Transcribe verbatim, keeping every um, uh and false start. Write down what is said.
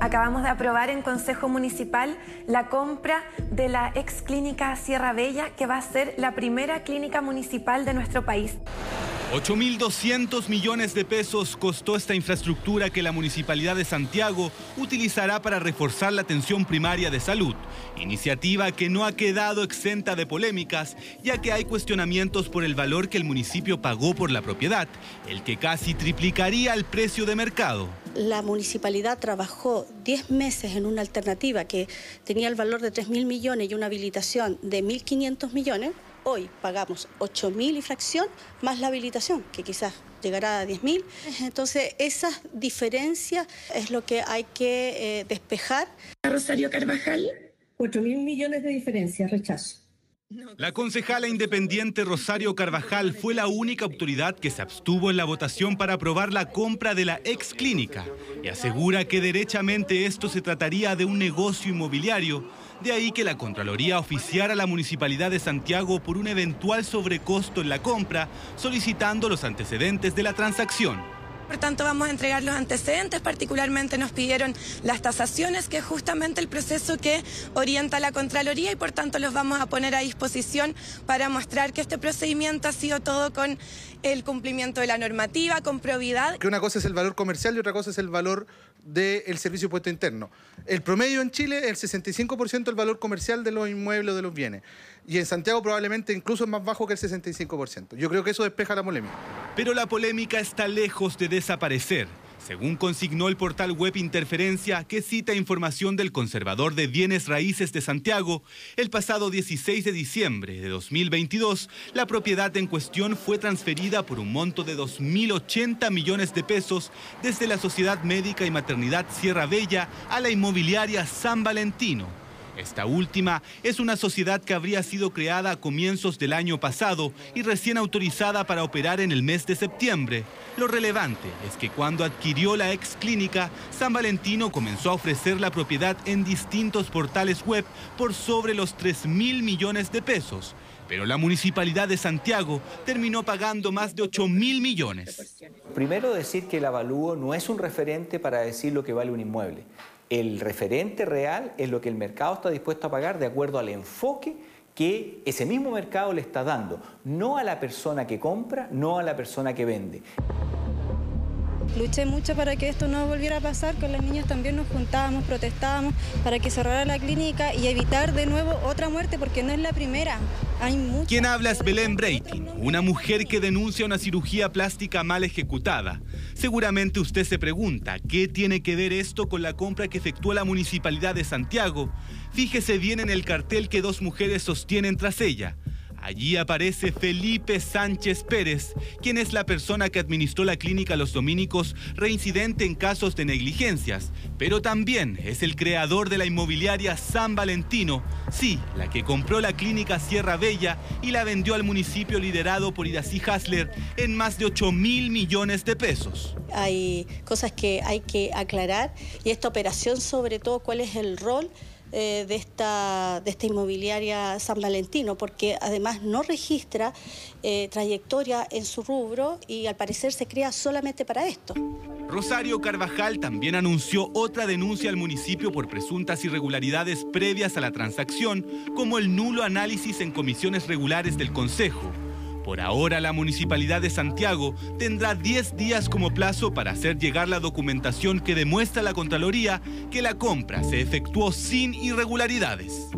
Acabamos de aprobar en Consejo Municipal la compra de la ex clínica Sierra Bella, que va a ser la primera clínica municipal de nuestro país. ocho mil doscientos millones de pesos costó esta infraestructura que la Municipalidad de Santiago utilizará para reforzar la atención primaria de salud, iniciativa que no ha quedado exenta de polémicas, ya que hay cuestionamientos por el valor que el municipio pagó por la propiedad, el que casi triplicaría el precio de mercado. La municipalidad trabajó diez meses en una alternativa que tenía el valor de tres mil millones y una habilitación de mil quinientos millones. Hoy pagamos ocho mil y fracción más la habilitación, que quizás llegará a diez mil. Entonces, esas diferencias es lo que hay que eh, despejar. A Rosario Carvajal, cuatro mil millones de diferencias, rechazo. La concejala independiente Rosario Carvajal fue la única autoridad que se abstuvo en la votación para aprobar la compra de la ex clínica y asegura que derechamente esto se trataría de un negocio inmobiliario. De ahí que la Contraloría oficiara a la Municipalidad de Santiago por un eventual sobrecosto en la compra, solicitando los antecedentes de la transacción. Por tanto, vamos a entregar los antecedentes, particularmente nos pidieron las tasaciones, que es justamente el proceso que orienta la Contraloría, y por tanto los vamos a poner a disposición para mostrar que este procedimiento ha sido todo con el cumplimiento de la normativa, con probidad. Que una cosa es el valor comercial y otra cosa es el valor del servicio puesto interno. El promedio en Chile es el sesenta y cinco por ciento del valor comercial de los inmuebles o de los bienes. Y en Santiago probablemente incluso es más bajo que el sesenta y cinco por ciento. Yo creo que eso despeja la polémica. Pero la polémica está lejos de desaparecer. Según consignó el portal web Interferencia, que cita información del Conservador de Bienes Raíces de Santiago, el pasado dieciséis de diciembre de dos mil veintidós, la propiedad en cuestión fue transferida por un monto de dos mil ochenta millones de pesos desde la Sociedad Médica y Maternidad Sierra Bella a la inmobiliaria San Valentino. Esta última es una sociedad que habría sido creada a comienzos del año pasado y recién autorizada para operar en el mes de septiembre. Lo relevante es que cuando adquirió la ex clínica, San Valentino comenzó a ofrecer la propiedad en distintos portales web por sobre los tres mil millones de pesos. Pero la Municipalidad de Santiago terminó pagando más de ocho mil millones. Primero decir que el avalúo no es un referente para decir lo que vale un inmueble. El referente real es lo que el mercado está dispuesto a pagar de acuerdo al enfoque que ese mismo mercado le está dando, no a la persona que compra, no a la persona que vende. Luché mucho para que esto no volviera a pasar, con las niñas también nos juntábamos, protestábamos para que cerrara la clínica y evitar de nuevo otra muerte, porque no es la primera. Hay muchas. Quien habla es Belén Breitin, una mujer que denuncia una cirugía plástica mal ejecutada. Seguramente usted se pregunta, ¿qué tiene que ver esto con la compra que efectuó la Municipalidad de Santiago? Fíjese bien en el cartel que dos mujeres sostienen tras ella. Allí aparece Felipe Sánchez Pérez, quien es la persona que administró la clínica Los Domínicos, reincidente en casos de negligencias, pero también es el creador de la inmobiliaria San Valentino, sí, la que compró la clínica Sierra Bella y la vendió al municipio liderado por Irací Hasler en más de ocho mil millones de pesos. Hay cosas que hay que aclarar, y esta operación sobre todo, cuál es el rol Eh, de, esta, de esta inmobiliaria San Valentino, porque además no registra eh, trayectoria en su rubro y al parecer se crea solamente para esto. Rosario Carvajal también anunció otra denuncia al municipio por presuntas irregularidades previas a la transacción, como el nulo análisis en comisiones regulares del Consejo. Por ahora, la Municipalidad de Santiago tendrá diez días como plazo para hacer llegar la documentación que demuestra a la Contraloría que la compra se efectuó sin irregularidades.